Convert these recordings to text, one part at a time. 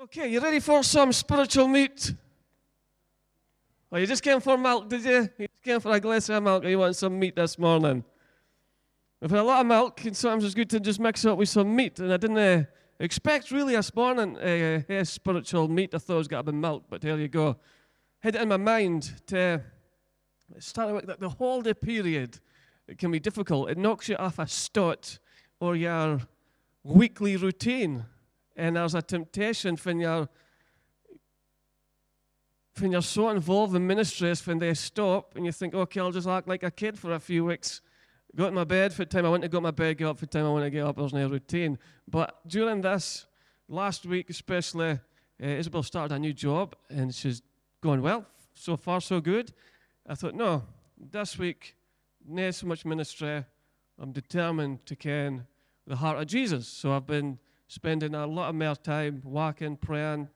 Okay, you ready for some spiritual meat? Oh, you just came for milk, did you? You just came for a glass of milk, or you want some meat this morning? I've had a lot of milk, and sometimes it's good to just mix it up with some meat. And I didn't expect really this morning spiritual meat. I thought it was going to be milk, but there you go. Had it in my mind to start with that the holiday period. It can be difficult. It knocks you off a stot or your weekly routine. And there's a temptation when you're so involved in ministries, when they stop and you think, okay, I'll just act like a kid for a few weeks. Go to my bed for the time I want to go to my bed, get up for the time I want to get up. There's no routine. But during this last week especially, Isabel started a new job and she's going well. So far, so good. I thought, no, this week, not so much ministry. I'm determined to ken the heart of Jesus. So I've been spending a lot of more time walking, praying,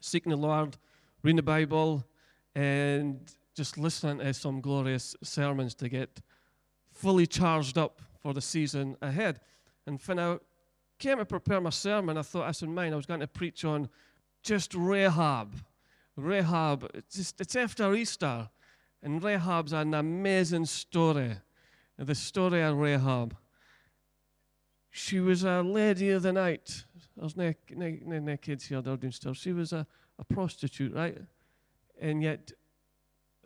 seeking the Lord, reading the Bible, and just listening to some glorious sermons to get fully charged up for the season ahead. And when I came to prepare my sermon, I thought, as in mind, I was going to preach on just Rahab. Rahab, it's after Easter, and Rahab's an amazing story, the story of Rahab. She was a lady of the night. There's no kids here, they're doing stuff. She was a prostitute, right? And yet,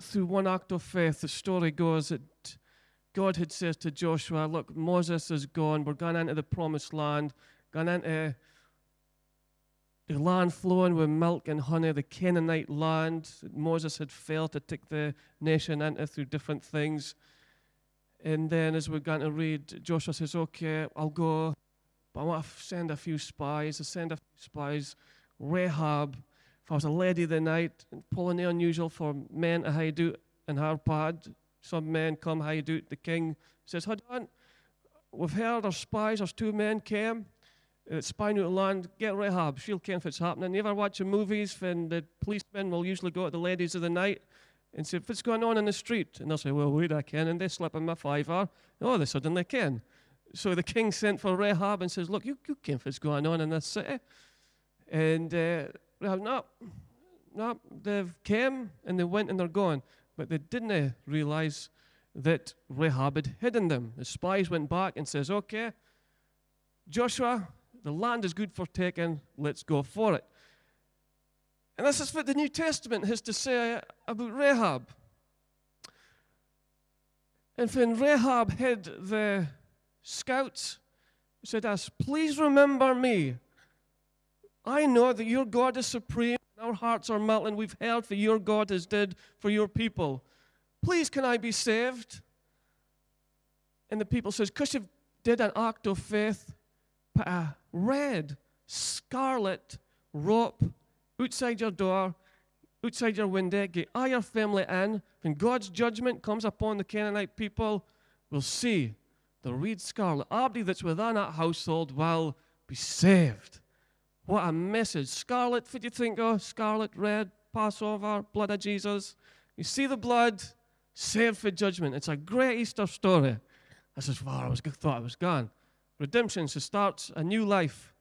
through one act of faith, the story goes that God had said to Joshua, look, Moses is gone. We're going into the promised land, going into the land flowing with milk and honey, the Canaanite land. Moses had failed to take the nation into through different things. And then as we're going to read, Joshua says, okay, I'll go, but I want to send a few spies. I send a few spies. Rahab, if I was a lady of the night, probably unusual for men to hide out in her pad. Some men come hide out. The king says, hold on, we've heard our spies, there's two men came, spying out the land, get Rahab. She'll care if it's happening. You ever watch the movies when the policemen will usually go to the ladies of the night and say, what's going on in the street? And they'll say, well, wait, I can. And they slip in my fiver. Oh, they suddenly can. So the king sent for Rahab and says, look, you can't what's going on in this city. And Rahab, no, they've came and they went and they're gone. But they didn't realize that Rahab had hidden them. The spies went back and says, okay, Joshua, the land is good for taking. Let's go for it. And this is what the New Testament has to say about Rahab. And when Rahab had the scouts, he said, please remember me. I know that your God is supreme. Our hearts are melting. We've heard that your God has did for your people. Please, can I be saved? And the people says, because you did an act of faith, put a red, scarlet rope outside your door, outside your window, get all your family in. When God's judgment comes upon the Canaanite people, we'll see the red scarlet. Everybody that's within that household will be saved. What a message. Scarlet, what do you think of? Scarlet, red, Passover, blood of Jesus. You see the blood, saved for judgment. It's a great Easter story. This is where I thought I was gone. Redemption, so starts a new life,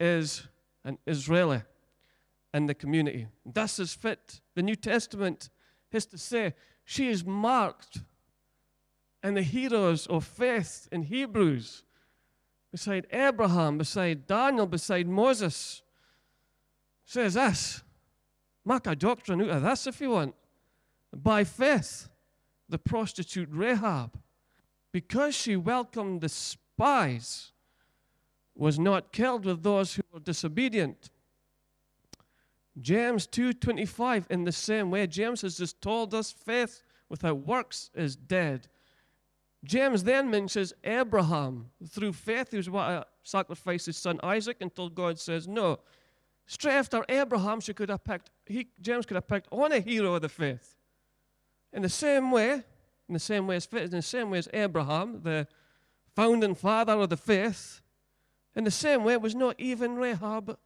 is an Israeli in the community. This is fit. The New Testament has to say she is marked in the heroes of faith in Hebrews, beside Abraham, beside Daniel, beside Moses. It says this, mark a doctrine out of this if you want. By faith, the prostitute Rahab, because she welcomed the spies, was not killed with those who were disobedient. James 2:25, in the same way, James has just told us faith without works is dead. James then mentions Abraham. Through faith, he was what sacrificed his son Isaac until God says no. Straight after Abraham, James could have picked on a hero of the faith. In the same way as Abraham, the founding father of the faith, in the same way, it was not even Rahab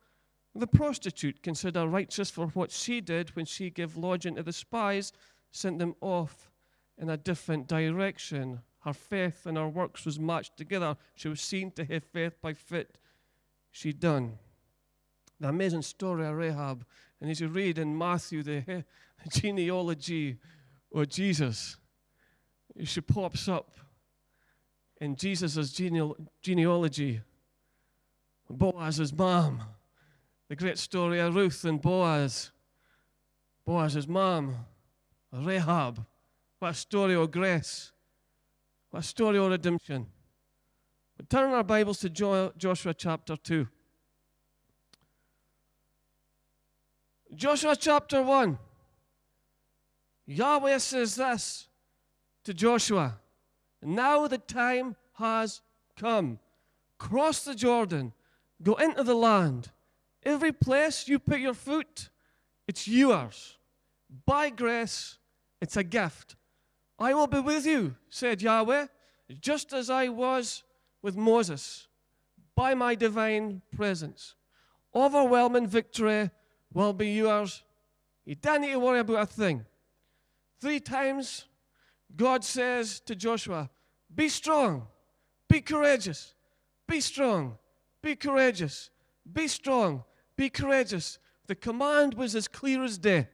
the prostitute considered righteous for what she did when she gave lodging to the spies, sent them off in a different direction. Her faith and her works was matched together. She was seen to have faith by fit she done. the amazing story of Rahab. And as you read in Matthew, the genealogy of Jesus, she pops up in Jesus' genealogy. Boaz's mom, the great story of Ruth and Boaz. Boaz's mom, Rahab. What a story of grace. What a story of redemption. We turn our Bibles to Joshua chapter 2. Joshua chapter 1. Yahweh says this to Joshua. Now the time has come. Cross the Jordan. Go into the land. Every place you put your foot, it's yours. By grace, it's a gift. I will be with you, said Yahweh, just as I was with Moses, by my divine presence. Overwhelming victory will be yours. You don't need to worry about a thing. 3 times, God says to Joshua, be strong, be courageous, be strong, be courageous, be strong, be courageous. The command was as clear as day.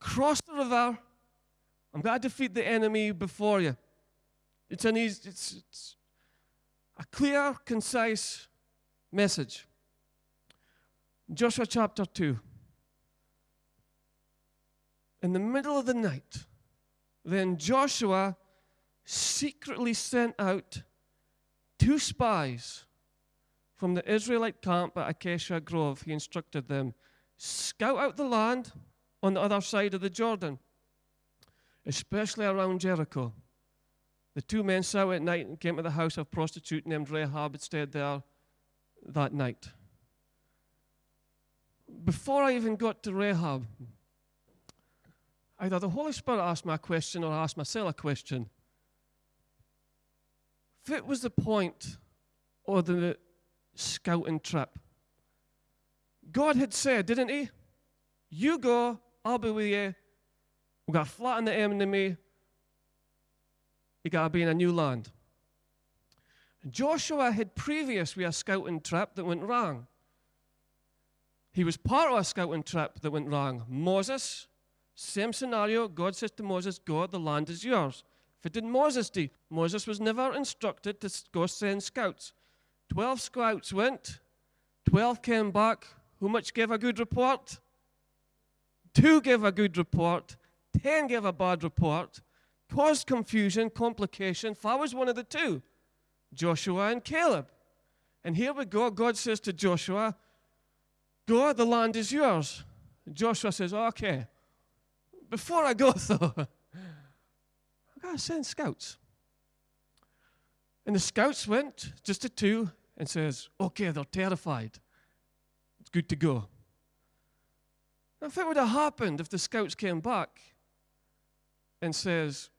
Cross the river. I'm going to defeat the enemy before you. It's an easy, it's a clear, concise message. Joshua chapter 2. In the middle of the night, then Joshua secretly sent out 2 spies from the Israelite camp at Acacia Grove. He instructed them, scout out the land on the other side of the Jordan, especially around Jericho. The 2 men set out at night and came to the house of a prostitute named Rahab and stayed there that night. Before I even got to Rahab, either the Holy Spirit asked me a question or I asked myself a question. What was the point of the scouting trip? God had said, didn't he? You go, I'll be with you. We're going to flatten the enemy. You got to be in a new land. Joshua had previous with a scouting trip that went wrong. He was part of a scouting trip that went wrong. Moses, same scenario. God says to Moses, go, the land is yours. If it didn't Moses do, Moses was never instructed to go send scouts. 12 scouts went, 12 came back. How much gave a good report? 2 gave a good report, 10 gave a bad report, caused confusion, complication. For I was one of the 2, Joshua and Caleb. And here we go, God says to Joshua, go, the land is yours. Joshua says, okay, before I go though, I've got to send scouts. And the scouts went, just the 2, and says, okay, they're terrified. It's good to go. Now, what would have happened if the scouts came back and says,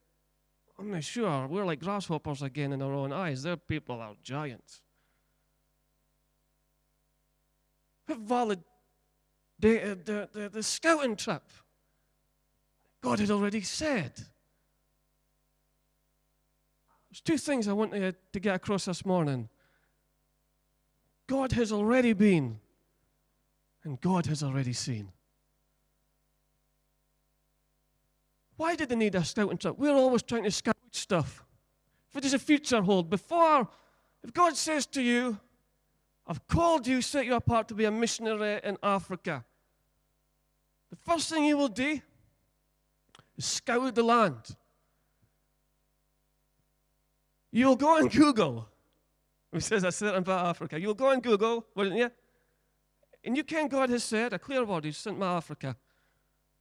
I'm not sure, we're like grasshoppers again in our own eyes. Their people are giants. What validated the scouting trip? God had already said. There's 2 things I want to get across this morning. God has already been, and God has already seen. Why did they need a scouting trip? We're always trying to scout stuff. If it is a future hold, if God says to you, I've called you, set you apart to be a missionary in Africa, the first thing you will do is scout the land. You'll go and Google. He says a certain part of Africa. You'll go and Google, wouldn't you? And you can, God has said, a clear word, He's sent me to Africa.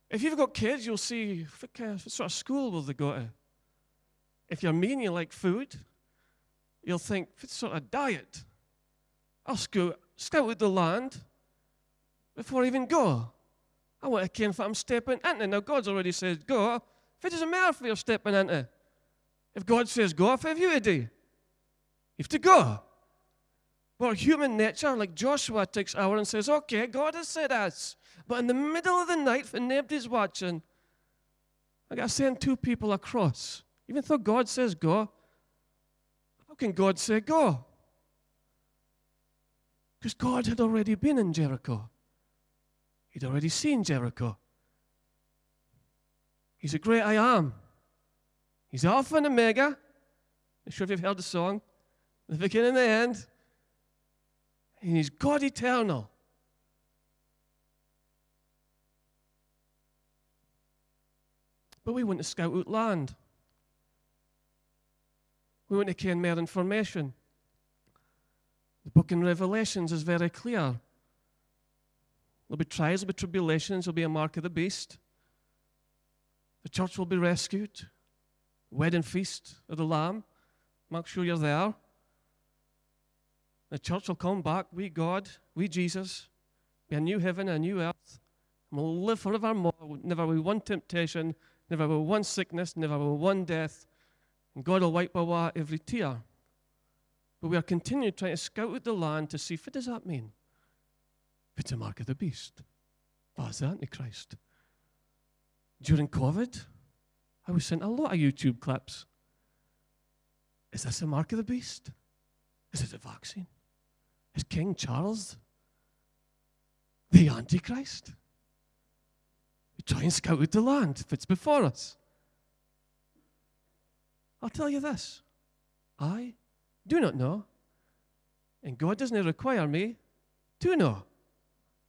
If you've got kids, you'll see, what sort of school will they go to? If you're mean, you like food, you'll think, what sort of diet? I'll scout out the land before I even go. I want to care if I'm stepping into. Now, God's already said, go. If it doesn't matter if you're stepping into. If God says go, if have you to do? You have to go. Well, human nature, like Joshua, takes hour and says, okay, God has said us. But in the middle of the night, if nobody's watching, I got to send 2 people across. Even though God says go, how can God say go? Because God had already been in Jericho. He'd already seen Jericho. He's a great I am. He's Alpha and Omega. I'm sure if you've heard the song. The beginning and the end. And He's God eternal. But we want to scout out land. We want to gain more information. The book in Revelations is very clear. There'll be trials, there'll be tribulations, there'll be a mark of the beast. The church will be rescued. Wedding feast of the Lamb. Make sure you're there. The church will come back, we God, we Jesus, be a new heaven, a new earth, and we'll live forevermore, never with one temptation, never with one sickness, never with one death, and God will wipe away every tear. But we are continuing trying to scout out the land to see, what does that mean? If it's a mark of the beast, that's the Antichrist. During COVID, I was sent a lot of YouTube clips. Is this a mark of the beast? Is it a vaccine? Is King Charles the Antichrist? We try and scout out the land if it's before us. I'll tell you this. I do not know, and God doesn't require me to know.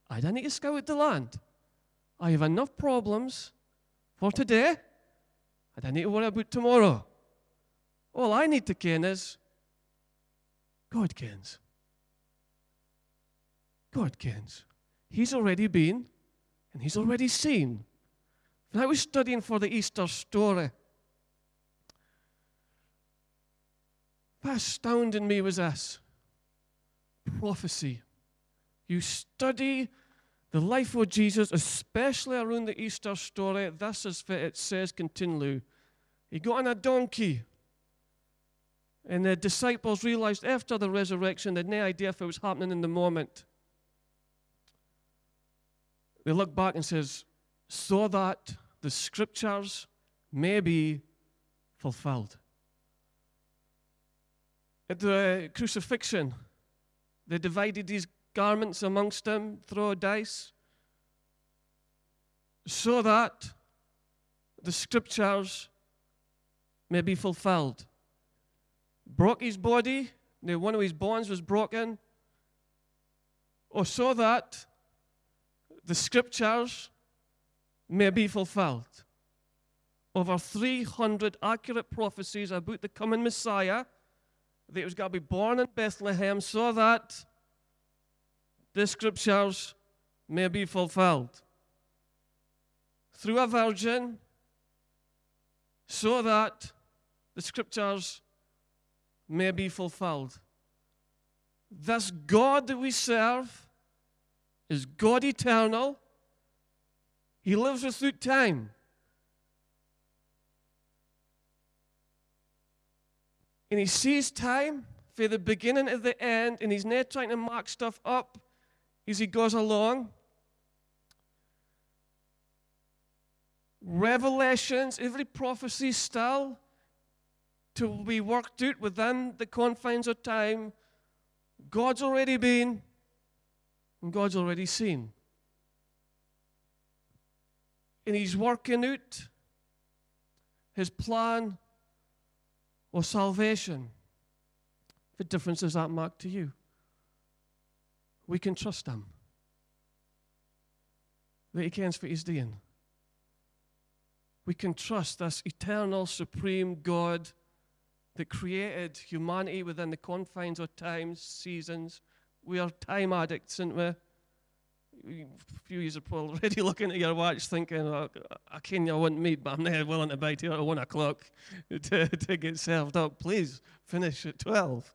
I don't need to scout out the land. I have enough problems for today. I don't need to worry about tomorrow. All I need to gain is God kens. God kens. He's already been, and He's already seen. When I was studying for the Easter story, what astounded me was this. Prophecy. You study the life of Jesus, especially around the Easter story. This is what it says continually. He got on a donkey. And the disciples realized after the resurrection, they had no idea if it was happening in the moment. They look back and says, so that the scriptures may be fulfilled. At the crucifixion, they divided these garments amongst them, throw dice, so that the scriptures may be fulfilled. Broke his body, one of his bones was broken, or so that the scriptures may be fulfilled. Over 300 accurate prophecies about the coming Messiah, that he was going to be born in Bethlehem, so that the scriptures may be fulfilled. Through a virgin, so that the scriptures may be fulfilled. This God that we serve is God eternal. He lives without time. And He sees time from the beginning to the end, and He's not trying to mark stuff up as He goes along. Revelations, every prophecy still to be worked out within the confines of time. God's already been, and God's already seen. And He's working out His plan of salvation. What difference does that make to you? We can trust Him. That He cares what He's doing. We can trust this eternal, supreme God that created humanity within the confines of times, seasons. We are time addicts, aren't we? A few years are probably already looking at your watch thinking, I can't, I want meat, but I'm not willing to bite here at 1 o'clock to get served up. Please, finish at 12.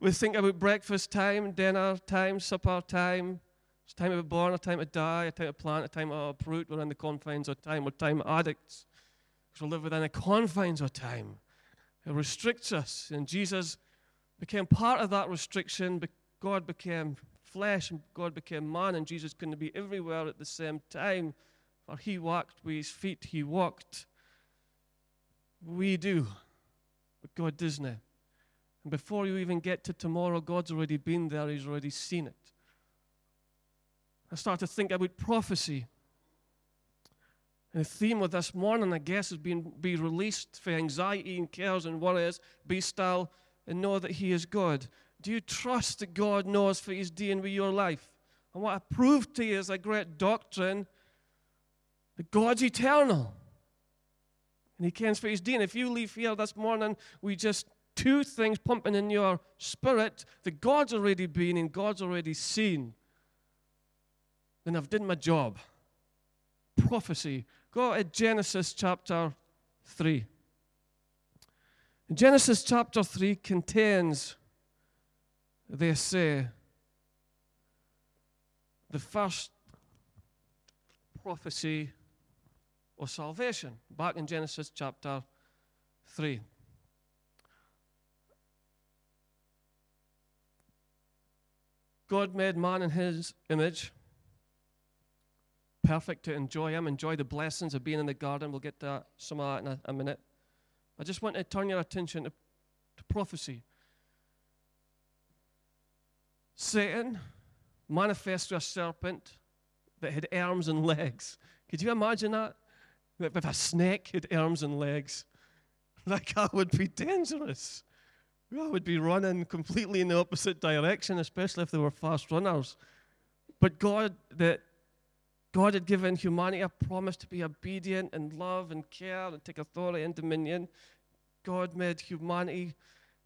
We think about breakfast time, dinner time, supper time. It's time to be born, a time to die, a time to plant, a time to uproot. We're in the confines of time. We're time addicts. Because we live within the confines of time. It restricts us, and Jesus became part of that restriction. God became flesh, and God became man, and Jesus couldn't be everywhere at the same time. For He walked with His feet, He walked. We do, but God doesn't. And before you even get to tomorrow, God's already been there. He's already seen it. I start to think about prophecy. And the theme of this morning, I guess, has been be released for anxiety and cares and worries, be still and know that He is God. Do you trust that God knows for His dealing with your life? And what I proved to you is a great doctrine that God's eternal. And He cares for His dealing. If you leave here this morning, we just two things pumping in your spirit that God's already been and God's already seen. Then I've done my job. Prophecy. Go to Genesis chapter 3. Genesis chapter 3 contains, they say, the first prophecy of salvation, back in Genesis chapter 3. God made man in His image, perfect to enjoy Him, enjoy the blessings of being in the garden. We'll get to some of that in a minute. I just want to turn your attention to prophecy. Satan manifests to a serpent that had arms and legs. Could you imagine that? If a snake had arms and legs, like, that would be dangerous. I would be running completely in the opposite direction, especially if they were fast runners. But God had given humanity a promise to be obedient and love and care and take authority and dominion. God made humanity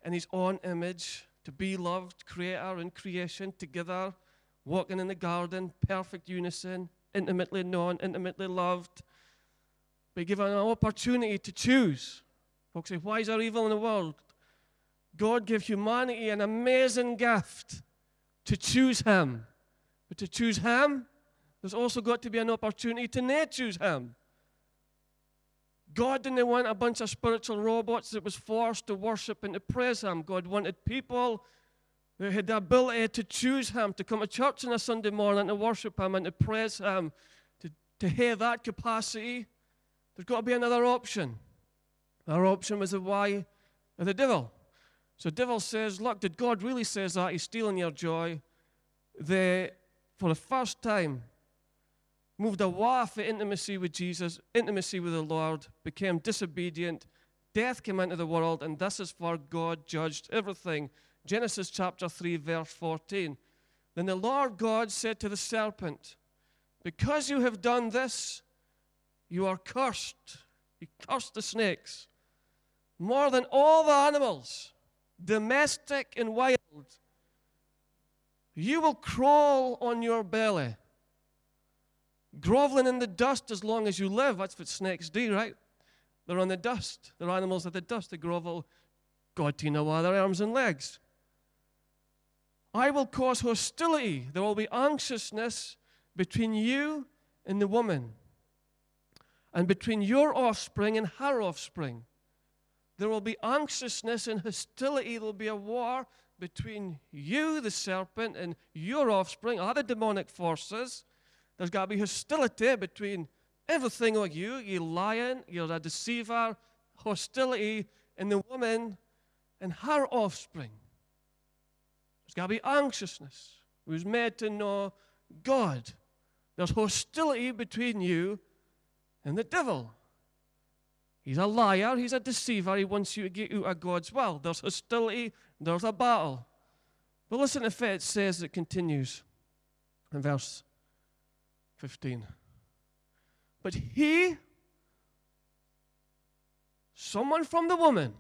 in His own image to be loved, creator and creation together, walking in the garden, perfect unison, intimately known, intimately loved. But given an opportunity to choose. Folks say, why is there evil in the world? God gave humanity an amazing gift to choose Him. But to choose Him, there's also got to be an opportunity to not choose Him. God didn't want a bunch of spiritual robots that was forced to worship and to praise Him. God wanted people that had the ability to choose Him, to come to church on a Sunday morning, to worship Him and to praise Him. To have that capacity, there's got to be another option. Our option was the way of the devil. So the devil says, look, did God really say that? He's stealing your joy. They, for the first time, moved away from intimacy with Jesus, intimacy with the Lord, became disobedient. Death came into the world, and this is where God judged everything. Genesis chapter 3, verse 14. Then the Lord God said to the serpent, because you have done this, you are cursed. He cursed the snakes more than all the animals, domestic and wild. You will crawl on your belly, groveling in the dust as long as you live. That's what snakes do, right? They're on the dust. They're animals of the dust. They grovel. God, do you know why? Their arms and legs. I will cause hostility. There will be anxiousness between you and the woman, and between your offspring and her offspring. There will be anxiousness and hostility. There will be a war between you, the serpent, and your offspring, other demonic forces. There's got to be hostility between everything of you lion, you're a deceiver, hostility in the woman and her offspring. There's got to be anxiousness. It was made to know God. There's hostility between you and the devil. He's a liar, he's a deceiver, he wants you to get out of God's will. There's hostility, there's a battle. But listen to what it says, it continues in verse 15. But he, someone from the woman,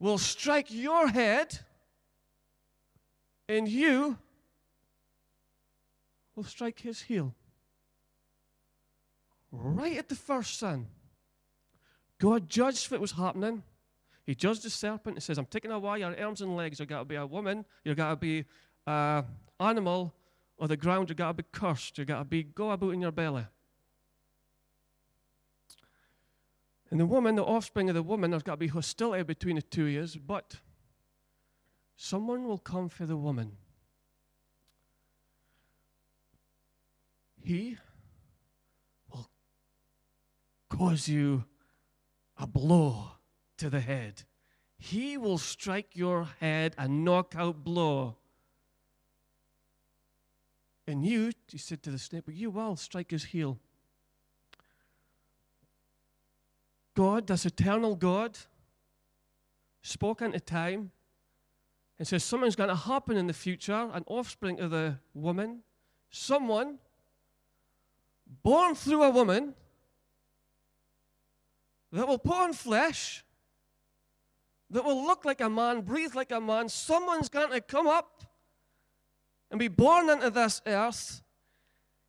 will strike your head, and you will strike his heel. Right at the first sin, God judged what was happening. He judged the serpent and says, I'm taking away your arms and legs. You've got to be a woman. You've got to be an animal. Or the ground, you've got to be cursed. You've got to be, go about in your belly. And the woman, the offspring of the woman, there's got to be hostility between the two of you, but someone will come for the woman. He will cause you a blow to the head. He will strike your head a knockout blow. And you, he said to the snake, but you will strike his heel. God, this eternal God, spoke into time and says something's going to happen in the future, an offspring of the woman, someone born through a woman that will put on flesh, that will look like a man, breathe like a man. Someone's going to come up and be born into this earth,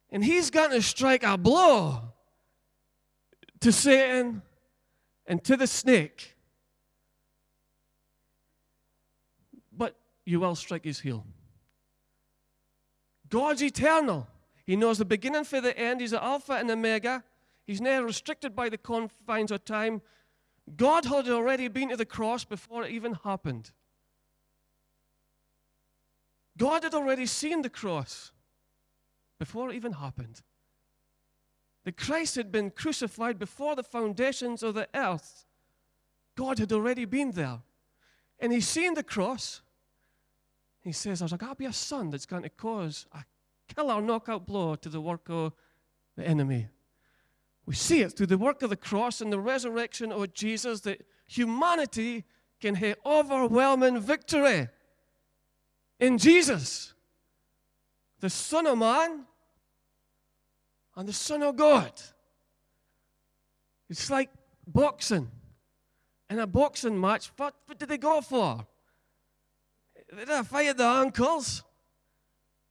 and he's going to strike a blow to Satan and to the snake. But you will strike his heel. God's eternal. He knows the beginning from the end. He's the Alpha and Omega. He's never restricted by the confines of time. God had already been to the cross before it even happened. God had already seen the cross before it even happened. The Christ had been crucified before the foundations of the earth. God had already been there. And he's seen the cross. He says, there's got to be a son that's going to cause a killer knockout blow to the work of the enemy. We see it through the work of the cross and the resurrection of Jesus that humanity can have overwhelming victory in Jesus, the Son of Man and the Son of God. It's like boxing. In a boxing match, what did they go for? They didn't fight the ankles.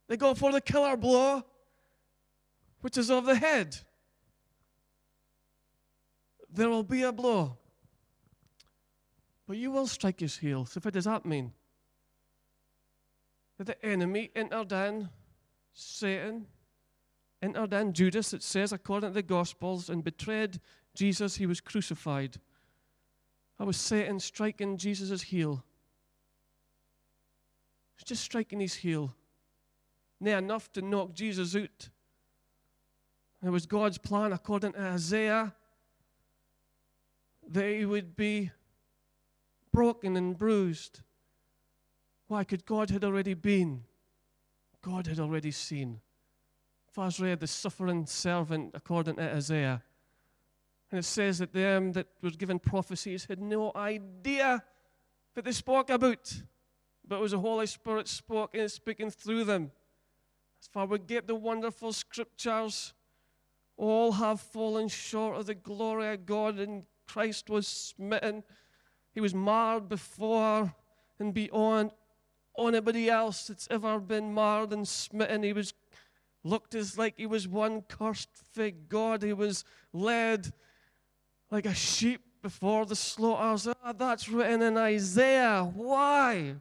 They go for the killer blow, which is of the head. There will be a blow, but you will strike his heel. So what does that mean? That the enemy entered in, Satan entered in Judas, it says, according to the Gospels, and betrayed Jesus. He was crucified. That was Satan striking Jesus' heel. He's just striking his heel. Not enough to knock Jesus out. It was God's plan, according to Isaiah, that he would be broken and bruised. Why? Because God had already been. God had already seen. First read the suffering servant according to Isaiah. And it says that them that was given prophecies had no idea that they spoke about. But it was the Holy Spirit speaking through them. As far as we get the wonderful scriptures, all have fallen short of the glory of God, and Christ was smitten. He was marred before and beyond anybody else that's ever been marred and smitten. He was looked as like he was one cursed fig God. He was led like a sheep before the slaughter. That's written in Isaiah. Why?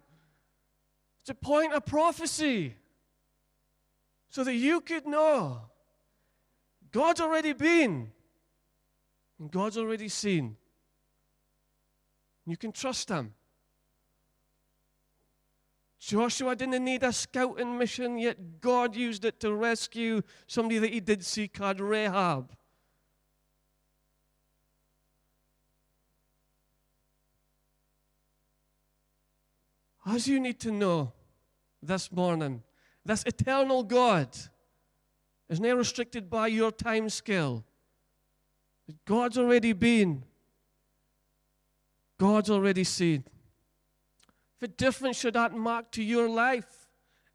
It's a point of prophecy. So that you could know God's already been and God's already seen. You can trust him. Joshua didn't need a scouting mission, yet God used it to rescue somebody that he did see called Rahab. As you need to know this morning, this eternal God is not restricted by your time scale. God's already been. God's already seen. What difference should that make to your life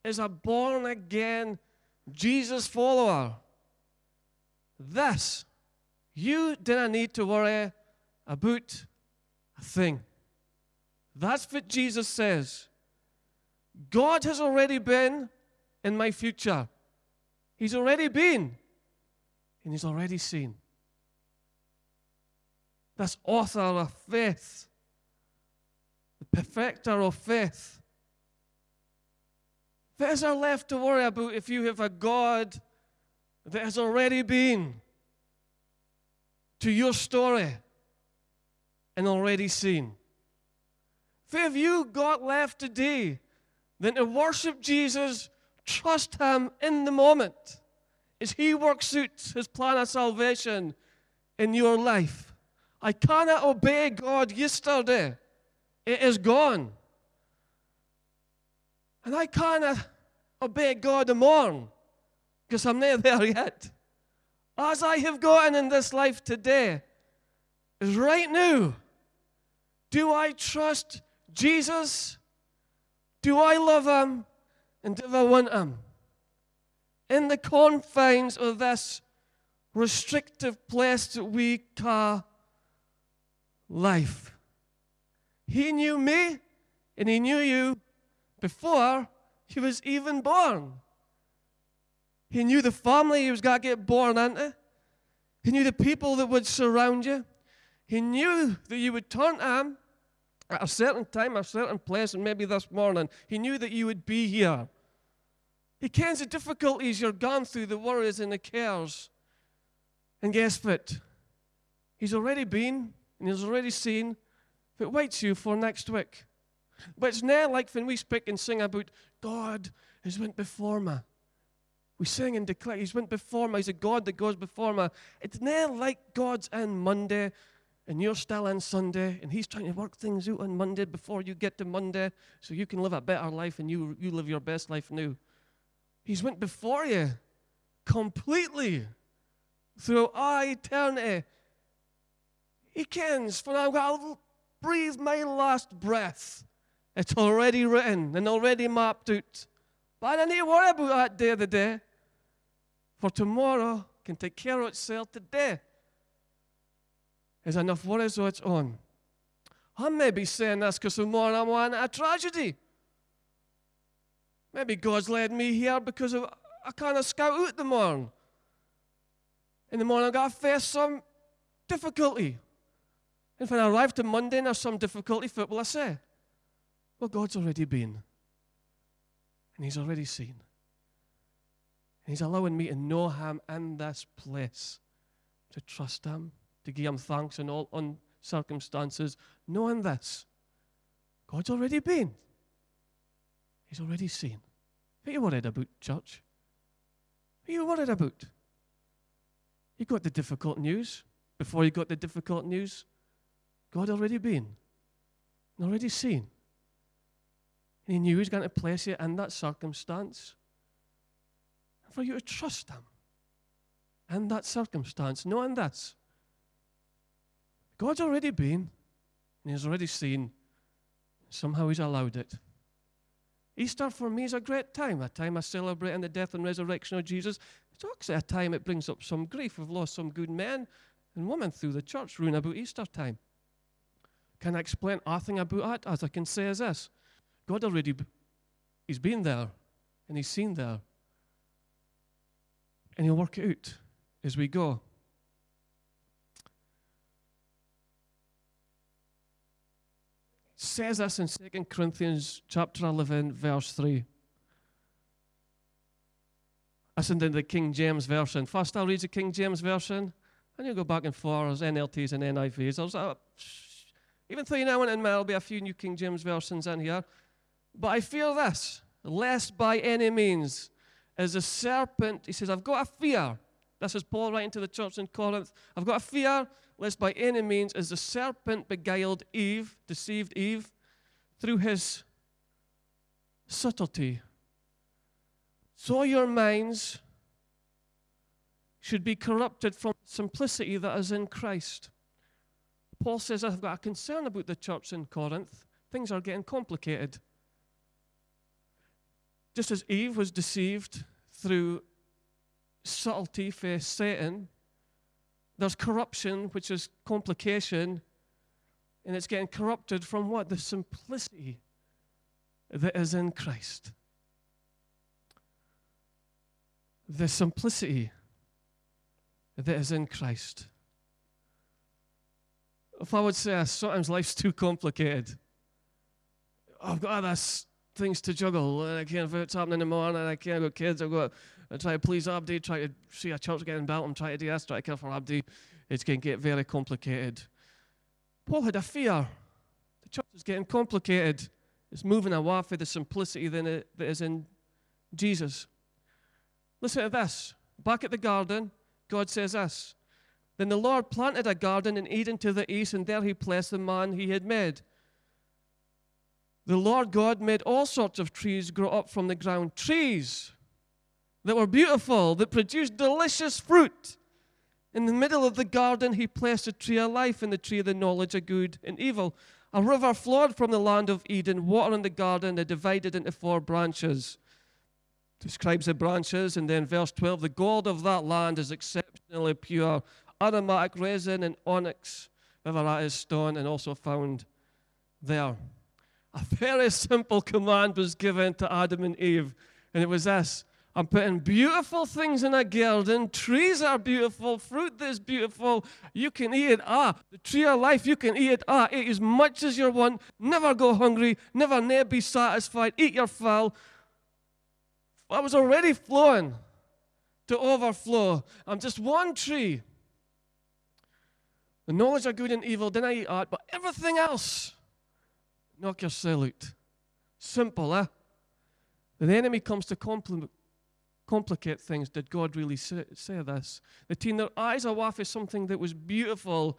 as a born-again Jesus follower? This, you didn't need to worry about a thing. That's what Jesus says. God has already been in my future. He's already been, and he's already seen. This author of faith, the perfecter of faith. What is there left to worry about if you have a God that has already been to your story and already seen? What have you got left today than to worship Jesus, trust him in the moment as he works out his plan of salvation in your life? I cannot obey God yesterday. It is gone. And I can't obey God a morn because I'm not there yet. As I have gotten in this life today is right now. Do I trust Jesus? Do I love Him? And do I want Him? In the confines of this restrictive place that we call life. He knew me and He knew you before He was even born. He knew the family He was going to get born into. He knew the people that would surround you. He knew that you would turn to Him at a certain time, a certain place, and maybe this morning. He knew that you would be here. He kens the difficulties you're going through, the worries and the cares. And guess what? He's already been and He's already seen what waits you for next week. But it's not like when we speak and sing about God has went before me. We sing and declare He's went before me. He's a God that goes before me. It's not like God's in Monday and you're still in Sunday, and He's trying to work things out on Monday before you get to Monday so you can live a better life and you live your best life now. He's went before you completely through all eternity. He kens, when I'll breathe my last breath, it's already written and already mapped out. But I don't need to worry about that day of the day, for tomorrow can take care of itself today. There's enough worries of its own. I may be saying this because tomorrow I'm on a tragedy. Maybe God's led me here because of, I can't scout out the morning. In the morning I've got to face some difficulty. And when I arrive to Monday and there's some difficulty, what will I say? Well, God's already been. And He's already seen. And He's allowing me to know Him in this place, to trust Him, to give Him thanks in all circumstances, knowing this. God's already been. He's already seen. What are you worried about, church? What are you worried about? You got the difficult news. Before you got the difficult news, God already been and already seen. And He knew He was going to place you in that circumstance. And for you to trust Him in that circumstance, knowing this. God's already been, and He's already seen. Somehow He's allowed it. Easter for me is a time I celebrate in the death and resurrection of Jesus. It's actually a time it brings up some grief. We've lost some good men and women through the church round about Easter time. Can I explain anything about that? As I can say is this. God already, He's been there, and He's seen there. And He'll work it out as we go. It says this in 2 Corinthians chapter 11, verse 3. Listen to the King James Version. First I'll read the King James Version, and you go back and forth. There's NLTs and NIVs. Even though you know and there'll be a few new King James Versions in here. But I fear this, lest by any means, as a serpent, he says, I've got a fear. This is Paul writing to the church in Corinth. I've got a fear, lest by any means, as the serpent beguiled Eve, deceived Eve, through his subtlety. So your minds should be corrupted from simplicity that is in Christ. Paul says, I've got a concern about the church in Corinth. Things are getting complicated. Just as Eve was deceived through subtlety for Satan, there's corruption, which is complication, and it's getting corrupted from what? The simplicity that is in Christ. The simplicity that is in Christ. If I would say, sometimes life's too complicated. I've got all this things to juggle, and I can't figure out what's happening in the morning, and I can't got kids, I've got to try to please Abdi, try to see a church getting built, and try to do this, try to care for Abdi. It's going to get very complicated. Paul had a fear. The church is getting complicated. It's moving away from the simplicity that is in Jesus. Listen to this. Back at the garden, God says this. Then the Lord planted a garden in Eden to the east, and there He placed the man He had made. The Lord God made all sorts of trees grow up from the ground, trees that were beautiful, that produced delicious fruit. In the middle of the garden, he placed a tree of life and the tree of the knowledge of good and evil. A river flowed from the land of Eden, watering the garden, and divided into four branches. Describes the branches, and then verse 12, the gold of that land is exceptionally pure, aromatic resin and onyx, whatever that is, stone, and also found there. A very simple command was given to Adam and Eve, and it was this: I'm putting beautiful things in a garden. Trees are beautiful. Fruit that is beautiful. You can eat it. The tree of life, you can eat it. Eat as much as you want. Never go hungry. Never be satisfied. Eat your fill. I was already flowing to overflow. I'm just one tree. The knowledge of good and evil, then I eat art, but everything else, knock your salute. Simple, eh? The enemy comes to complicate things. Did God really say this? They turned their eyes away from something that was beautiful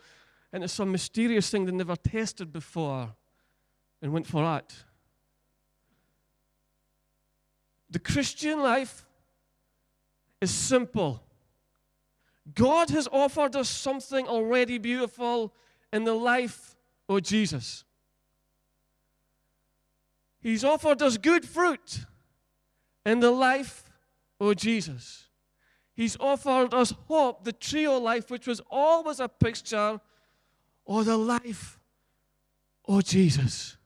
into some mysterious thing they never tasted before and went for it. The Christian life is simple. God has offered us something already beautiful in the life of Jesus. He's offered us good fruit in the life Oh Jesus. He's offered us hope, the tree of life, which was always a picture of the life of Jesus.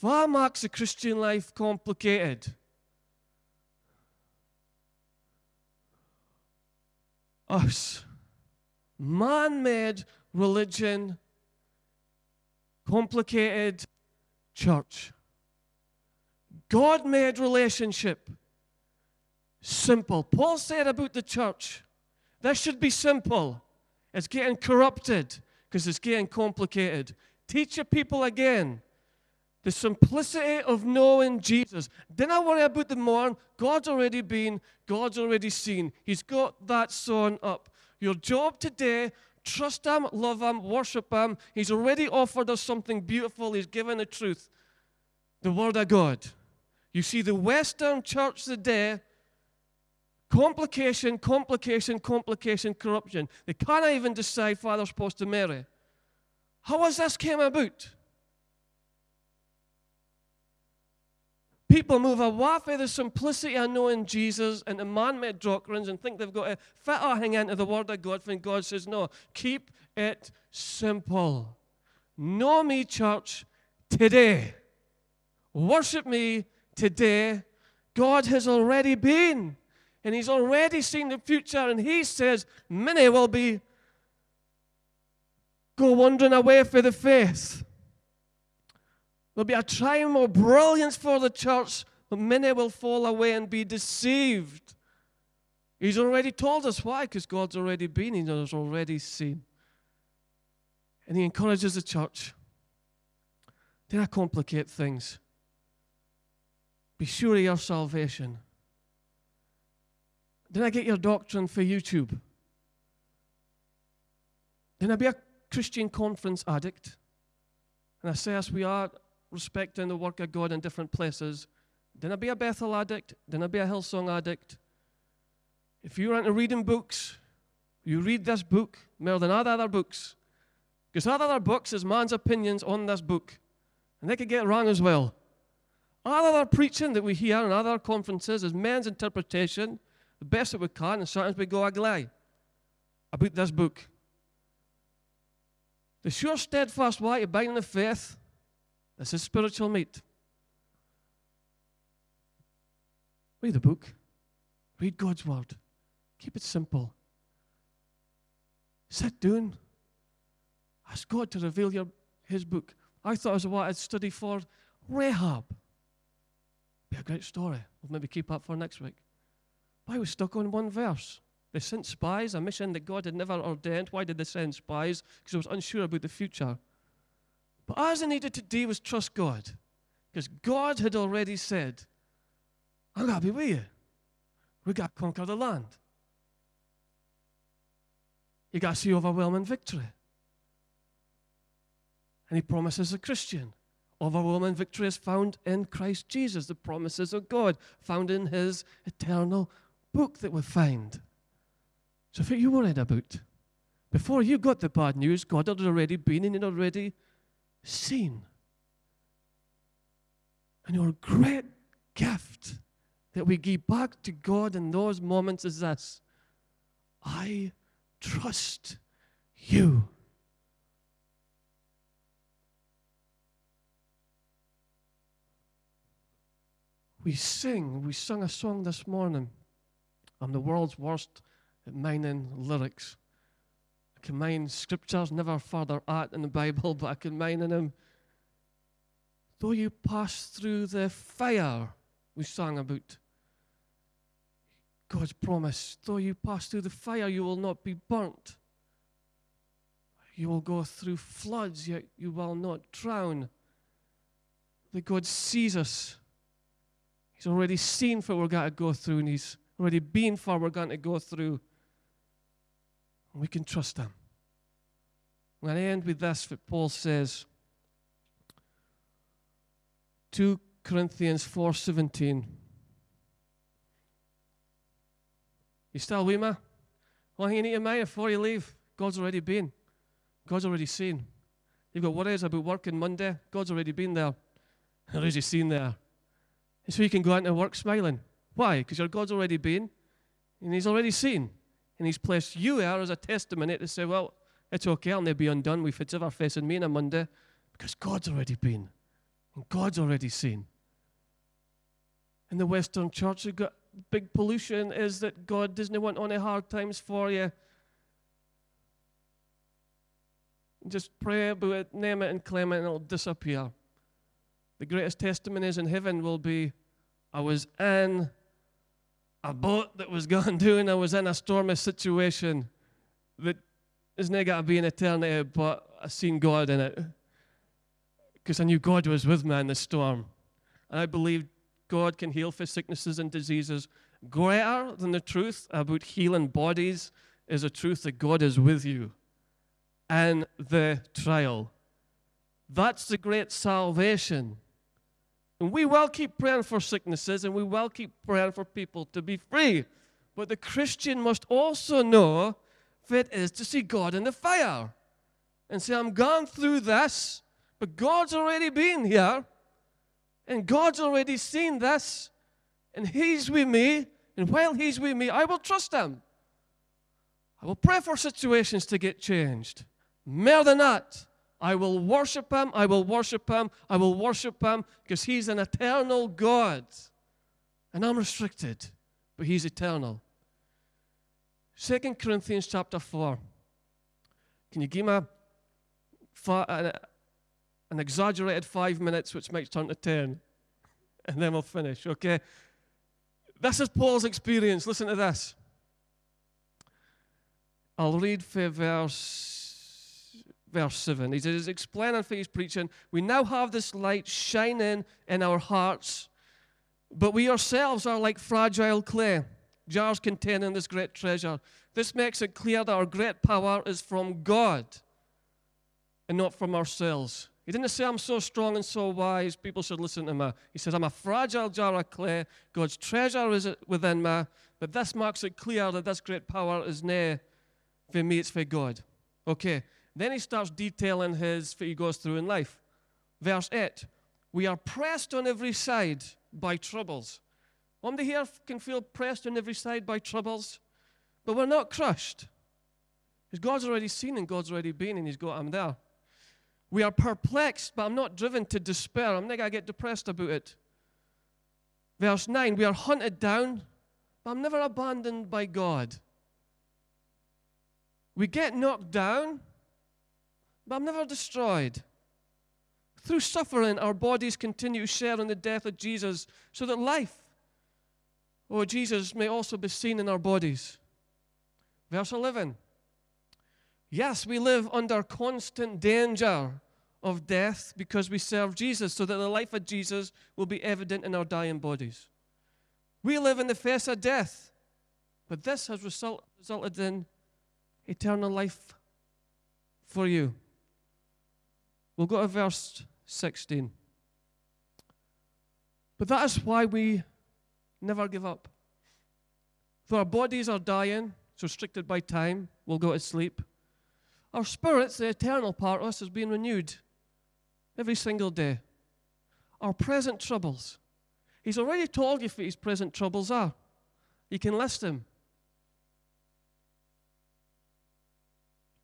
What makes the Christian life complicated? Us. Man-made religion, complicated church. God-made relationship. Simple. Paul said about the church, this should be simple. It's getting corrupted because it's getting complicated. Teach your people again the simplicity of knowing Jesus. Don't worry about the morn. God's already been. God's already seen. He's got that sewn up. Your job today, trust Him, love Him, worship Him. He's already offered us something beautiful. He's given the truth, the Word of God. You see, the Western church today, complication, corruption. They can't even decide why they're supposed to marry. How has this came about? People move away from the simplicity of knowing Jesus and the man-made doctrines and think they've got to fit or hang into the Word of God when God says, no, keep it simple. Know me, church, today. Worship me today. God has already been. And He's already seen the future, and He says, many will be go wandering away for the faith. There'll be a time of brilliance for the church, but many will fall away and be deceived. He's already told us why, because God's already been, He has already seen. And He encourages the church. Did I complicate things? Be sure of your salvation. Didn't I get your doctrine for YouTube? Didn't I be a Christian conference addict? And I say as we are respecting the work of God in different places. Didn't I be a Bethel addict? Didn't I be a Hillsong addict? If you're into reading books, you read this book more than other books. Because other books is man's opinions on this book. And they could get it wrong as well. Other preaching that we hear in other conferences is man's interpretation. The best that we can, and sometimes we go agley about this book. The sure steadfast way to bind the faith, this is spiritual meat. Read the book. Read God's Word. Keep it simple. Sit down. Ask God to reveal His book. I thought it was what I'd study for Rahab. Be a great story. We'll maybe keep up for next week. I was stuck on one verse. They sent spies, a mission that God had never ordained. Why did they send spies? Because I was unsure about the future. But all I needed to do was trust God. Because God had already said, I'm going to be with you. We've got to conquer the land. You got to see overwhelming victory. And He promises a Christian Overwhelming victory is found in Christ Jesus, the promises of God, found in his eternal book that we find. So what are you worried about? Before you got the bad news, God had already been and had already seen. And your great gift that we give back to God in those moments is this: I trust you. We sung a song this morning. I'm the world's worst at mining lyrics. I can mine scriptures never further out in the Bible, but I can mine in them. Though you pass through the fire, we sang about God's promise. Though you pass through the fire, you will not be burnt. You will go through floods, yet you will not drown. That God sees us. He's already seen for what we're going to go through, and he's already been for what we're going to go through. And we can trust him. I'm going to end with this, what Paul says. 2 Corinthians 4:17. You still with me? One thing you need to mind before you leave, God's already been. God's already seen. You've got worries about working Monday, God's already been there. He's already seen there. And so you can go out into work smiling. Why? Because your God's already been, and he's already seen. And he's placed you there as a testimony to say, well, it's okay, I'll not be undone if it's ever facing me on a Monday, because God's already been, and God's already seen. In the Western church, we've got big pollution is that God doesn't want any hard times for you. Just pray about it, name it and claim it, and it'll disappear. The greatest testimonies in heaven will be, I was in a boat that was gone down, I was in a stormy situation that is not going to be in eternity, but I seen God in it. Because I knew God was with me in the storm. And I believed God can heal for sicknesses and diseases. Greater than the truth about healing bodies is the truth that God is with you in the trial. That's the great salvation. And we will keep praying for sicknesses, and we will keep praying for people to be free. But the Christian must also know what it is to see God in the fire and say, I'm going through this, but God's already been here, and God's already seen this, and he's with me, and while he's with me, I will trust him. I will pray for situations to get changed. More than that, I will worship him, I will worship him, I will worship him, because he's an eternal God. And I'm restricted, but he's eternal. 2 Corinthians chapter 4. Can you give me an exaggerated 5 minutes, which might turn to 10? And then we'll finish, okay? This is Paul's experience. Listen to this. I'll read for verse 7, he says, explaining for his preaching, we now have this light shining in our hearts, but we ourselves are like fragile clay, jars containing this great treasure. This makes it clear that our great power is from God and not from ourselves. He didn't say, I'm so strong and so wise, people should listen to me. He says, I'm a fragile jar of clay, God's treasure is within me, but this makes it clear that this great power is not for me, it's for God. Okay. Then he starts detailing what he goes through in life. Verse 8, we are pressed on every side by troubles. One day here can feel pressed on every side by troubles, but we're not crushed. Because God's already seen and God's already been, and he's got him there. We are perplexed, but I'm not driven to despair. I'm not going to get depressed about it. Verse 9, we are hunted down, but I'm never abandoned by God. We get knocked down, but I'm never destroyed. Through suffering, our bodies continue to share in the death of Jesus, so that life, oh Jesus, may also be seen in our bodies. Verse 11. Yes, we live under constant danger of death because we serve Jesus, so that the life of Jesus will be evident in our dying bodies. We live in the face of death, but this has resulted in eternal life for you. We'll go to verse 16. But that is why we never give up. Though our bodies are dying, so restricted by time, we'll go to sleep. Our spirits, the eternal part of us, is being renewed every single day. Our present troubles. He's already told you what his present troubles are. You can list them.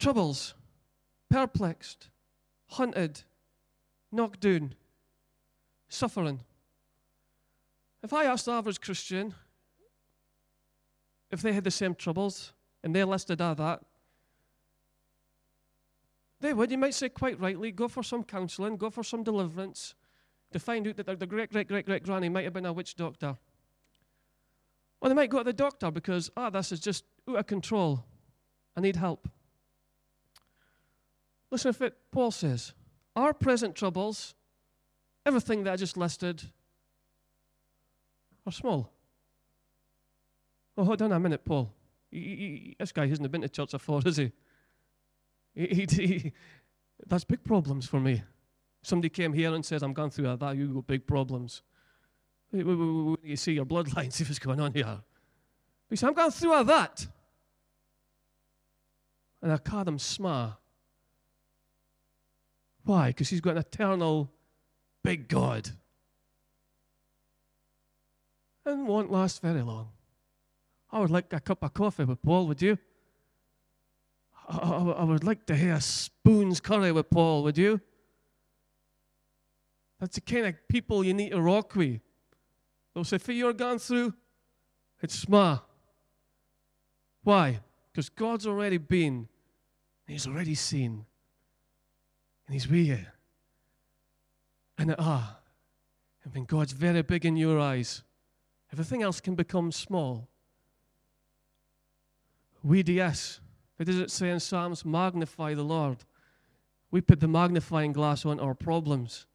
Troubles, perplexed, hunted, knocked down, suffering. If I asked the average Christian if they had the same troubles and they listed that, they would, you might say quite rightly, go for some counseling, go for some deliverance, to find out that their great-great-great-great-granny might have been a witch doctor. Or they might go to the doctor because, this is just out of control. I need help. Listen to what Paul says. Our present troubles, everything that I just listed, are small. Oh, hold on a minute, Paul. This guy hasn't been to church before, has he? That's big problems for me. Somebody came here and says, I'm going through that, you've got big problems. You see your bloodline, see what's going on here. He said, I'm going through all that. And I call them sma. Why? Because he's got an eternal big God. And won't last very long. I would like a cup of coffee with Paul, would you? I would like to hear a spoon's curry with Paul, would you? That's the kind of people you need to rock with. They'll say, for you're going through, it's sma. Why? Because God's already been, he's already seen, and he's with you. And when God's very big in your eyes, everything else can become small. We DS, what does it say in Psalms? Magnify the Lord. We put the magnifying glass on our problems.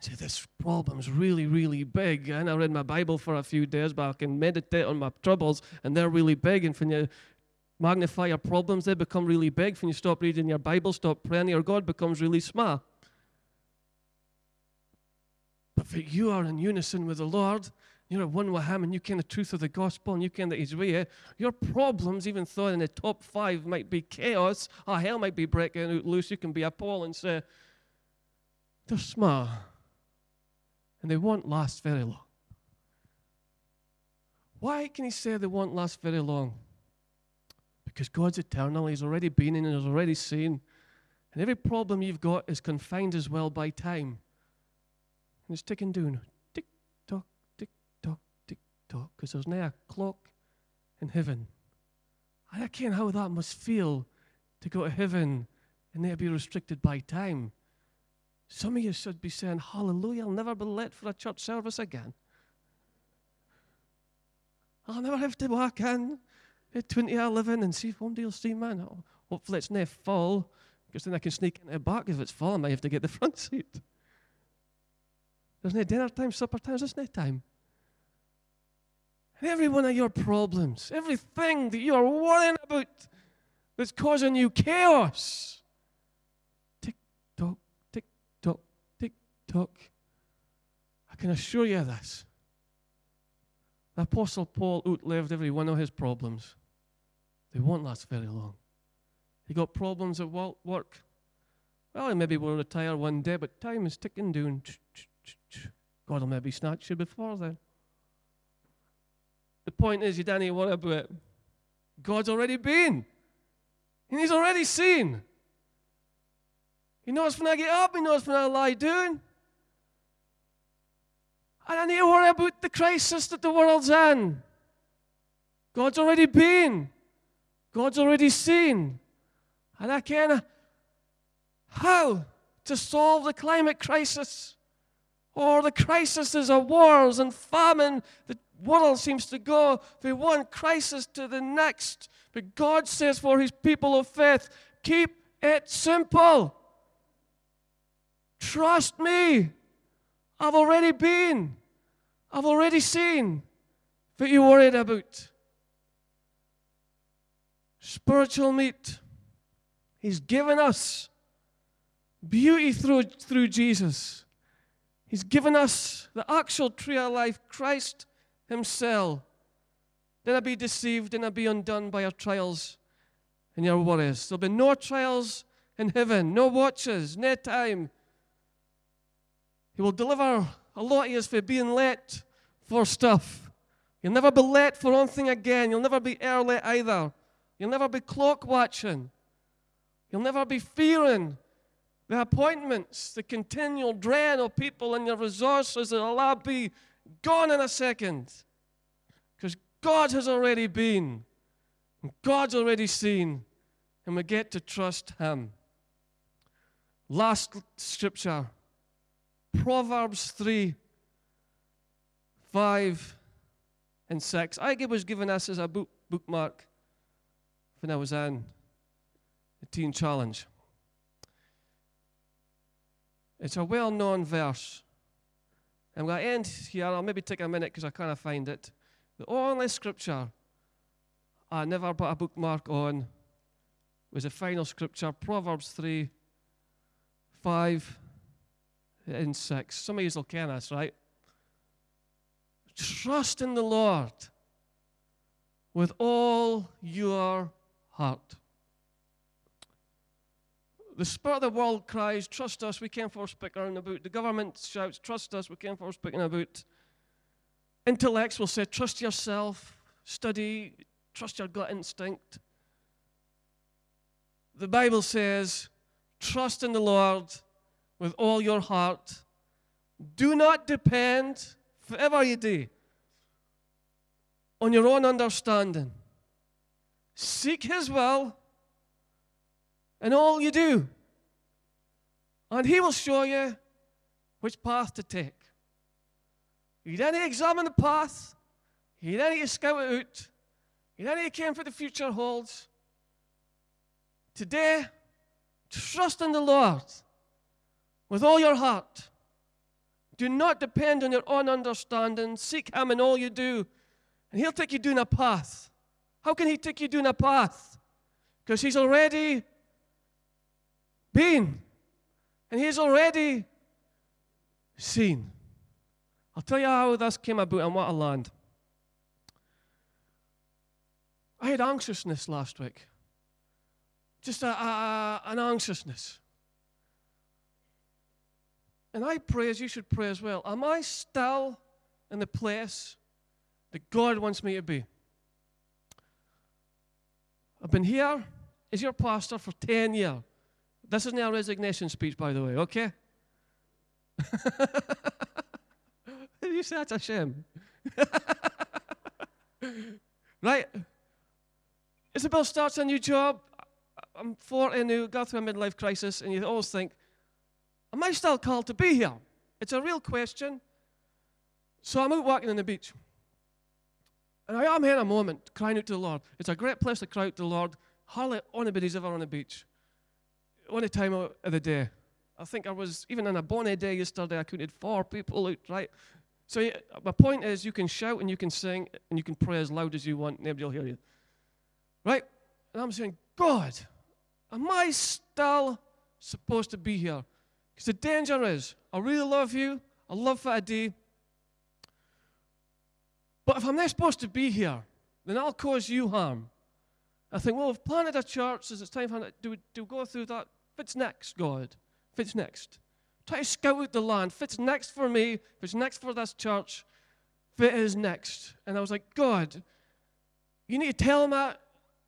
Say, this problem's really, really big. And I read my Bible for a few days, but I can meditate on my troubles, and they're really big. And when you magnify your problems, they become really big. When you stop reading your Bible, stop praying, your God becomes really small. But if you are in unison with the Lord, you're one with him, and you ken the truth of the gospel, and you ken that he's with you, your problems, even though in the top five might be chaos, or hell might be breaking out loose, you can be a Paul and say, they're small. And they won't last very long. Why can he say they won't last very long? Because God's eternal. He's already been in and he's already seen. And every problem you've got is confined as well by time. And it's ticking down. Tick-tock, tick-tock, tick-tock. Because there's now a clock in heaven. I can't how that must feel to go to heaven and not be restricted by time. Some of you should be saying, hallelujah, I'll never be late for a church service again. I'll never have to walk in at 20:11 and see if one day you'll see, man. Hopefully it's not full, because then I can sneak into the back. If it's full, I might have to get the front seat. There's no dinner time, supper time, there's no time. And every one of your problems, everything that you are worrying about that's causing you chaos, I can assure you this. The Apostle Paul outlived every one of his problems. They won't last very long. He got problems at work. Well, he maybe will retire one day, but time is ticking down. God will maybe snatch you before then. The point is, you don't need to worry about it. God's already been. And he's already seen. He knows when I get up, he knows when I lie down. I don't need to worry about the crisis that the world's in. God's already been. God's already seen. And I can't how to solve the climate crisis or the crises of wars and famine. The world seems to go from one crisis to the next. But God says for his people of faith, keep it simple. Trust me. I've already been. I've already seen what you're worried about. Spiritual meat. He's given us beauty through Jesus. He's given us the actual tree of life, Christ himself. Then I'll be deceived and I'll be undone by our trials and your worries. There'll be no trials in heaven, no watches, no time. He will deliver a lot of us for being late for stuff. You'll never be late for one thing again. You'll never be early either. You'll never be clock watching. You'll never be fearing the appointments, the continual drain of people and your resources that will all be gone in a second. Because God has already been, and God's already seen, and we get to trust him. Last scripture, Proverbs 3, 5, and 6. I was given this as a bookmark when I was in the Teen Challenge. It's a well-known verse. I'm going to end here. I'll maybe take a minute because I can't find it. The only scripture I never put a bookmark on was the final scripture, Proverbs 3, 5, and 6. Some of you will ken us, right? Trust in the Lord with all your heart. The spirit of the world cries, trust us, we can't force speaking about. The government shouts, trust us, we can't force speaking about. Intellects will say, trust yourself, study, trust your gut instinct. The Bible says, trust in the Lord with all your heart. Do not depend, whatever you do, on your own understanding. Seek his will in all you do, and he will show you which path to take. You don't need to examine the path. You don't need to scout it out. You don't need to care for the future holds. Today, trust in the Lord with all your heart. Do not depend on your own understanding. Seek him in all you do, and he'll take you down a path. How can he take you down a path? Because he's already been, and he's already seen. I'll tell you how this came about and what I learned. I had anxiousness last week. Just an anxiousness. And I pray, as you should pray as well, am I still in the place that God wants me to be? I've been here as your pastor for 10 years. This isn't a resignation speech, by the way, okay? You say that's a shame. Right? Isabel starts a new job. I'm 40 now, go through a midlife crisis, and you always think, am I still called to be here? It's a real question. So I'm out walking on the beach. And I am here in a moment, crying out to the Lord. It's a great place to cry out to the Lord. Hardly anybody's ever on the beach. One time of the day. I think I was, even on a bonny day yesterday, I counted 4 people out, right? So my point is, you can shout and you can sing and you can pray as loud as you want. Nobody will hear you. Right? And I'm saying, God, am I still supposed to be here? Because the danger is, I really love you. I love what I do. But if I'm not supposed to be here, then I'll cause you harm. I think, well, we've planted a church, so it's time for us to go through that. Fits next, God. Fits next. Try to scout out the land. Fits next for me. Fits next for this church. Fit is next. And I was like, God, you need to tell me I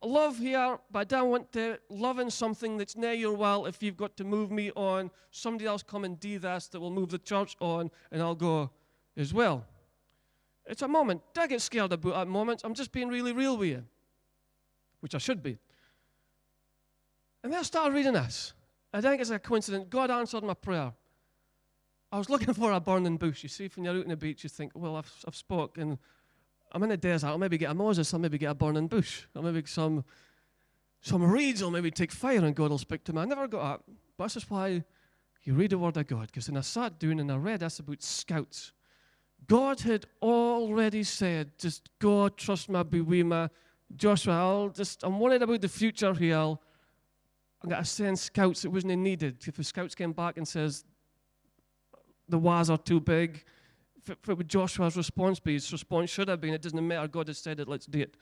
love here, but I don't want to love in something that's near your will. If you've got to move me on, somebody else come and do this that will move the church on, and I'll go as well. It's a moment. Don't get scared about that moment. I'm just being really real with you, which I should be. And then I started reading this. I think it's a coincidence. God answered my prayer. I was looking for a burning bush. You see, when you're out on the beach, you think, well, I've spoken. I'm in a desert. I'll maybe get a Moses. I'll maybe get a burning bush. I'll maybe some reeds will maybe take fire and God will speak to me. I never got that. But this is why you read the word of God. Because then I sat down and I read this about scouts. God had already said, just go, trust me, be with me. Joshua, I'm worried about the future here. I'm going to send scouts. It wasn't needed. If the scouts came back and says, the wires are too big. What would Joshua's response be? His response should have been, it doesn't matter, God has said it, let's do it.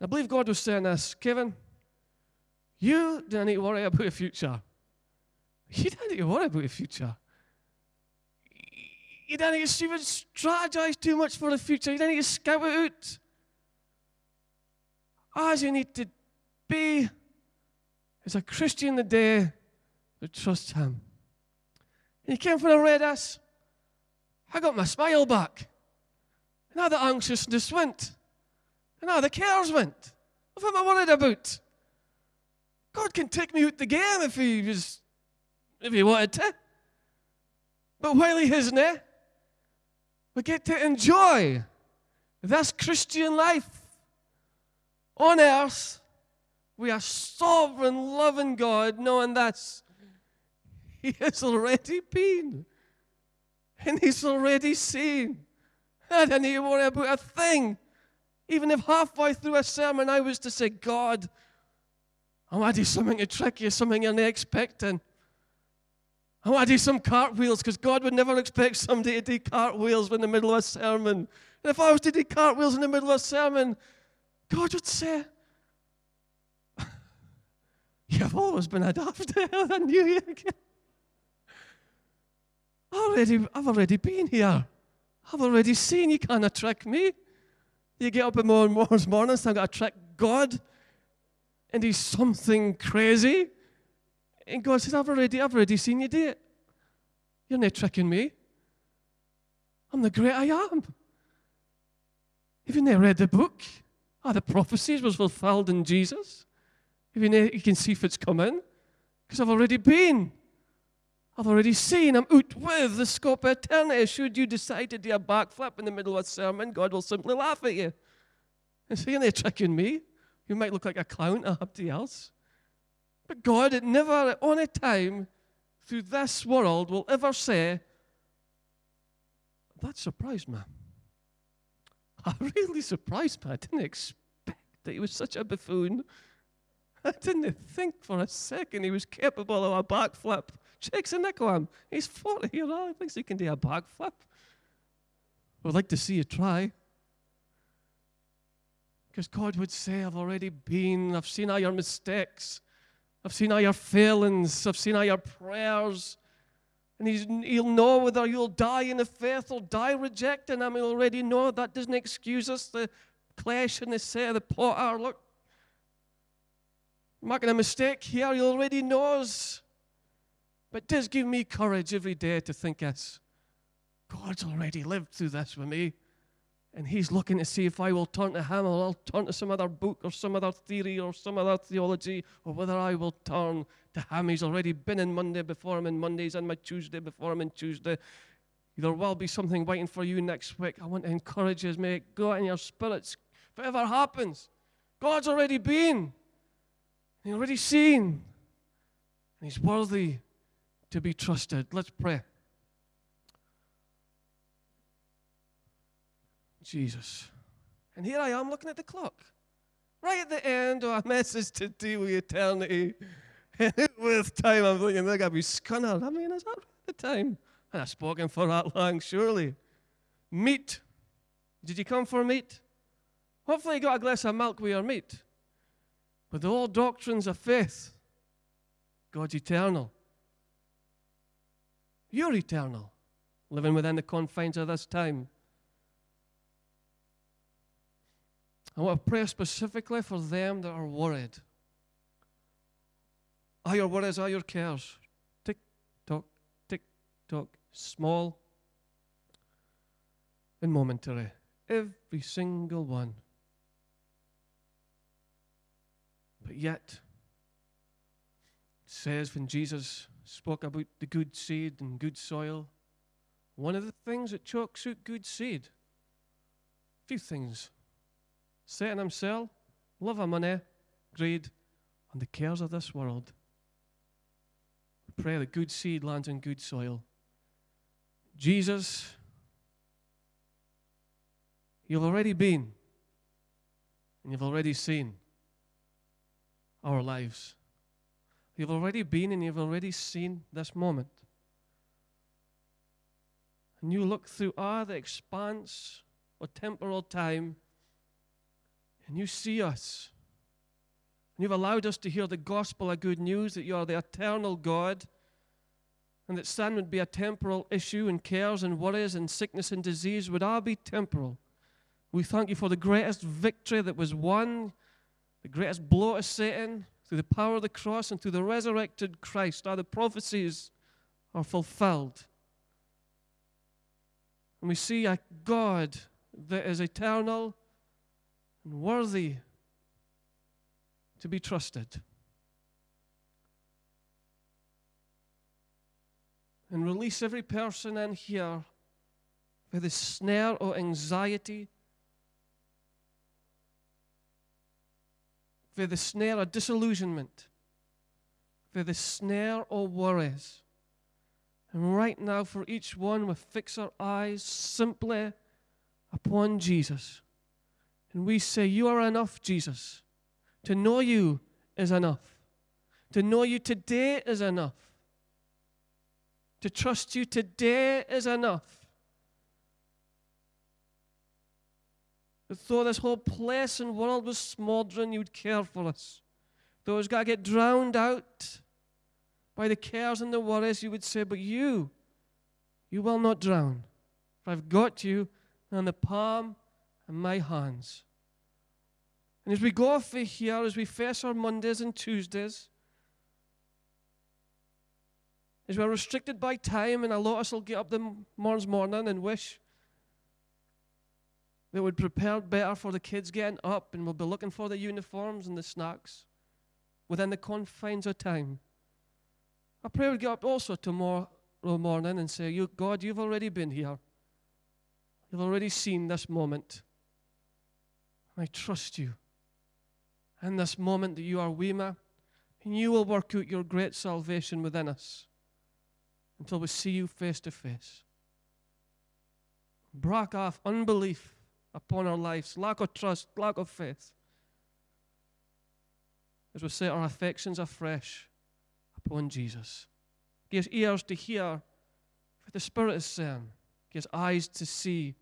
I believe God was saying this, Kevin, you don't need to worry about your future. You don't need to worry about your future. You don't need to strategize too much for the future. You don't need to scout it out. As you need to be as a Christian today, but trust him. And he came from the red ass. I got my smile back. Now the anxiousness went. And now the cares went. What am I worried about? God can take me out the game if he wanted to. But while he isn't there, we get to enjoy this Christian life. On earth, we are sovereign, loving God, knowing that he has already been. And he's already seen. I don't need to worry about a thing. Even if halfway through a sermon I was to say, God, I want to do something to trick you, something you're not expecting. I want to do some cartwheels, because God would never expect somebody to do cartwheels in the middle of a sermon. And if I was to do cartwheels in the middle of a sermon, God would say, you've always been a daft I knew you again. I've already been here. I've already seen. You can't trick me. You get up in the morning, so I've got to trick God, and he's something crazy. And God says, I've already seen you do it. You're not tricking me. I'm the great I am. Have you not read the book? The prophecies was fulfilled in Jesus. Have you not, you can see if it's coming. Because I've already been. I've already seen. I'm out with the scope of eternity. Should you decide to do a backflip in the middle of a sermon, God will simply laugh at you and say, you're not tricking me. You might look like a clown or something else. But God, it never at any time through this world will ever say, that surprised me. I really surprised me. I didn't expect that he was such a buffoon. I didn't think for a second he was capable of a backflip. Checks a nickel on him. He's 40-year-old. He thinks he can do a backflip. I'd like to see you try. Because God would say, I've already been. I've seen all your mistakes. I've seen all your failings. I've seen all your prayers. And he'll know whether you'll die in the faith or die rejecting him. He'll already know. That doesn't excuse us. The clash and the set of the potter. Look, making a mistake here. He already knows. But it does give me courage every day to think this. God's already lived through this with me. And he's looking to see if I will turn to him or I'll turn to some other book or some other theory or some other theology, or whether I will turn to him. He's already been in Monday before him in Mondays and my Tuesday before him in Tuesday. There will be something waiting for you next week. I want to encourage you, mate. Go out in your spirits. Whatever happens, God's already been. He's already seen. And he's worthy to be trusted. Let's pray. Jesus. And here I am looking at the clock. Right at the end of a message to deal with eternity. And with time, I'm thinking, they're going to be scunnered. I mean, is that the time? And I've spoken for that long, surely. Meat. Did you come for meat? Hopefully you got a glass of milk with your meat. But the old doctrines of faith, God's eternal. You're eternal, living within the confines of this time. I want to pray specifically for them that are worried. Are your worries, are your cares? Tick, tock, small and momentary. Every single one. But yet, it says when Jesus spoke about the good seed and good soil, one of the things that chokes out good seed, a few things. Satan himself, love of money, greed, and the cares of this world. We pray that good seed lands in good soil. Jesus, you've already been, and you've already seen our lives. You've already been, and you've already seen this moment. and you look through all the expanse of temporal time, and you see us, and you've allowed us to hear the gospel of good news that you are the eternal God, and that sin would be a temporal issue, and cares and worries and sickness and disease would all be temporal. We thank you for the greatest victory that was won, the greatest blow to Satan, through the power of the cross and through the resurrected Christ. All the prophecies are fulfilled. And we see a God that is eternal and worthy to be trusted. And release every person in here with the snare of anxiety, for the snare of disillusionment, for the snare of worries. And right now, for each one, we fix our eyes simply upon Jesus. And we say, you are enough, Jesus. To know you is enough. To know you today is enough. To trust you today is enough. That though this whole place and world was smoldering, you would care for us. Though it's got to get drowned out by the cares and the worries, you would say, but you will not drown. For I've got you in the palm of my hands. And as we go off here, as we face our Mondays and Tuesdays, as we're restricted by time, and a lot of us will get up the morning and wish that would prepare better for the kids getting up, and we'll be looking for the uniforms and the snacks within the confines of time. I pray we'll get up also tomorrow morning and say, "You God, you've already been here. You've already seen this moment. I trust you in this moment that you are with me, and you will work out your great salvation within us until we see you face to face." Break off unbelief upon our lives, lack of trust, lack of faith, as we set our affections afresh upon Jesus. Give us ears to hear what the Spirit is saying. Give us eyes to see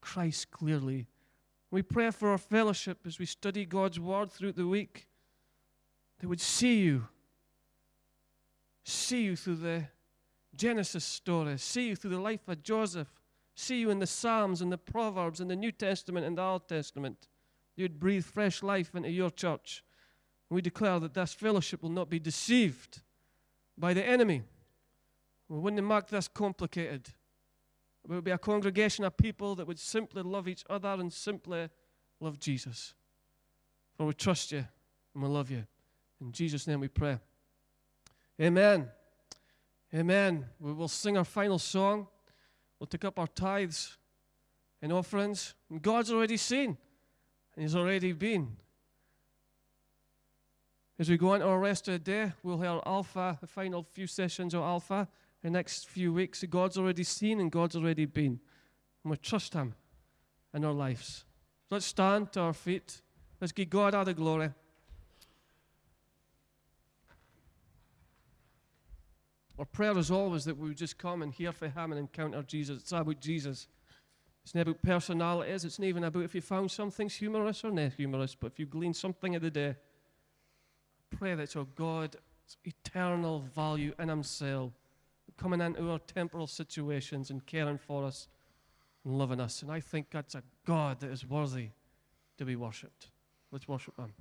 Christ clearly. We pray for our fellowship as we study God's Word throughout the week. They would see you through the Genesis story, see you through the life of Joseph, see you in the Psalms and the Proverbs and the New Testament and the Old Testament. You'd breathe fresh life into your church. We declare that this fellowship will not be deceived by the enemy. We wouldn't make this complicated. It would be a congregation of people that would simply love each other and simply love Jesus. For we trust you and we love you. In Jesus' name we pray. Amen. Amen. We will sing our final song. We'll take up our tithes and offerings. And God's already seen, and He's already been. As we go into our rest of the day, we'll hear Alpha, the final few sessions of Alpha, the next few weeks. God's already seen and God's already been. And we trust Him in our lives. Let's stand to our feet. Let's give God all the glory. Our prayer is always that we would just come and hear from Him and encounter Jesus. It's about Jesus. It's not about personalities. It's not even about if you found something's humorous or not humorous, but if you glean something of the day, pray that it's our God's eternal value in Himself, coming into our temporal situations and caring for us and loving us. And I think that's a God that is worthy to be worshipped. Let's worship Him.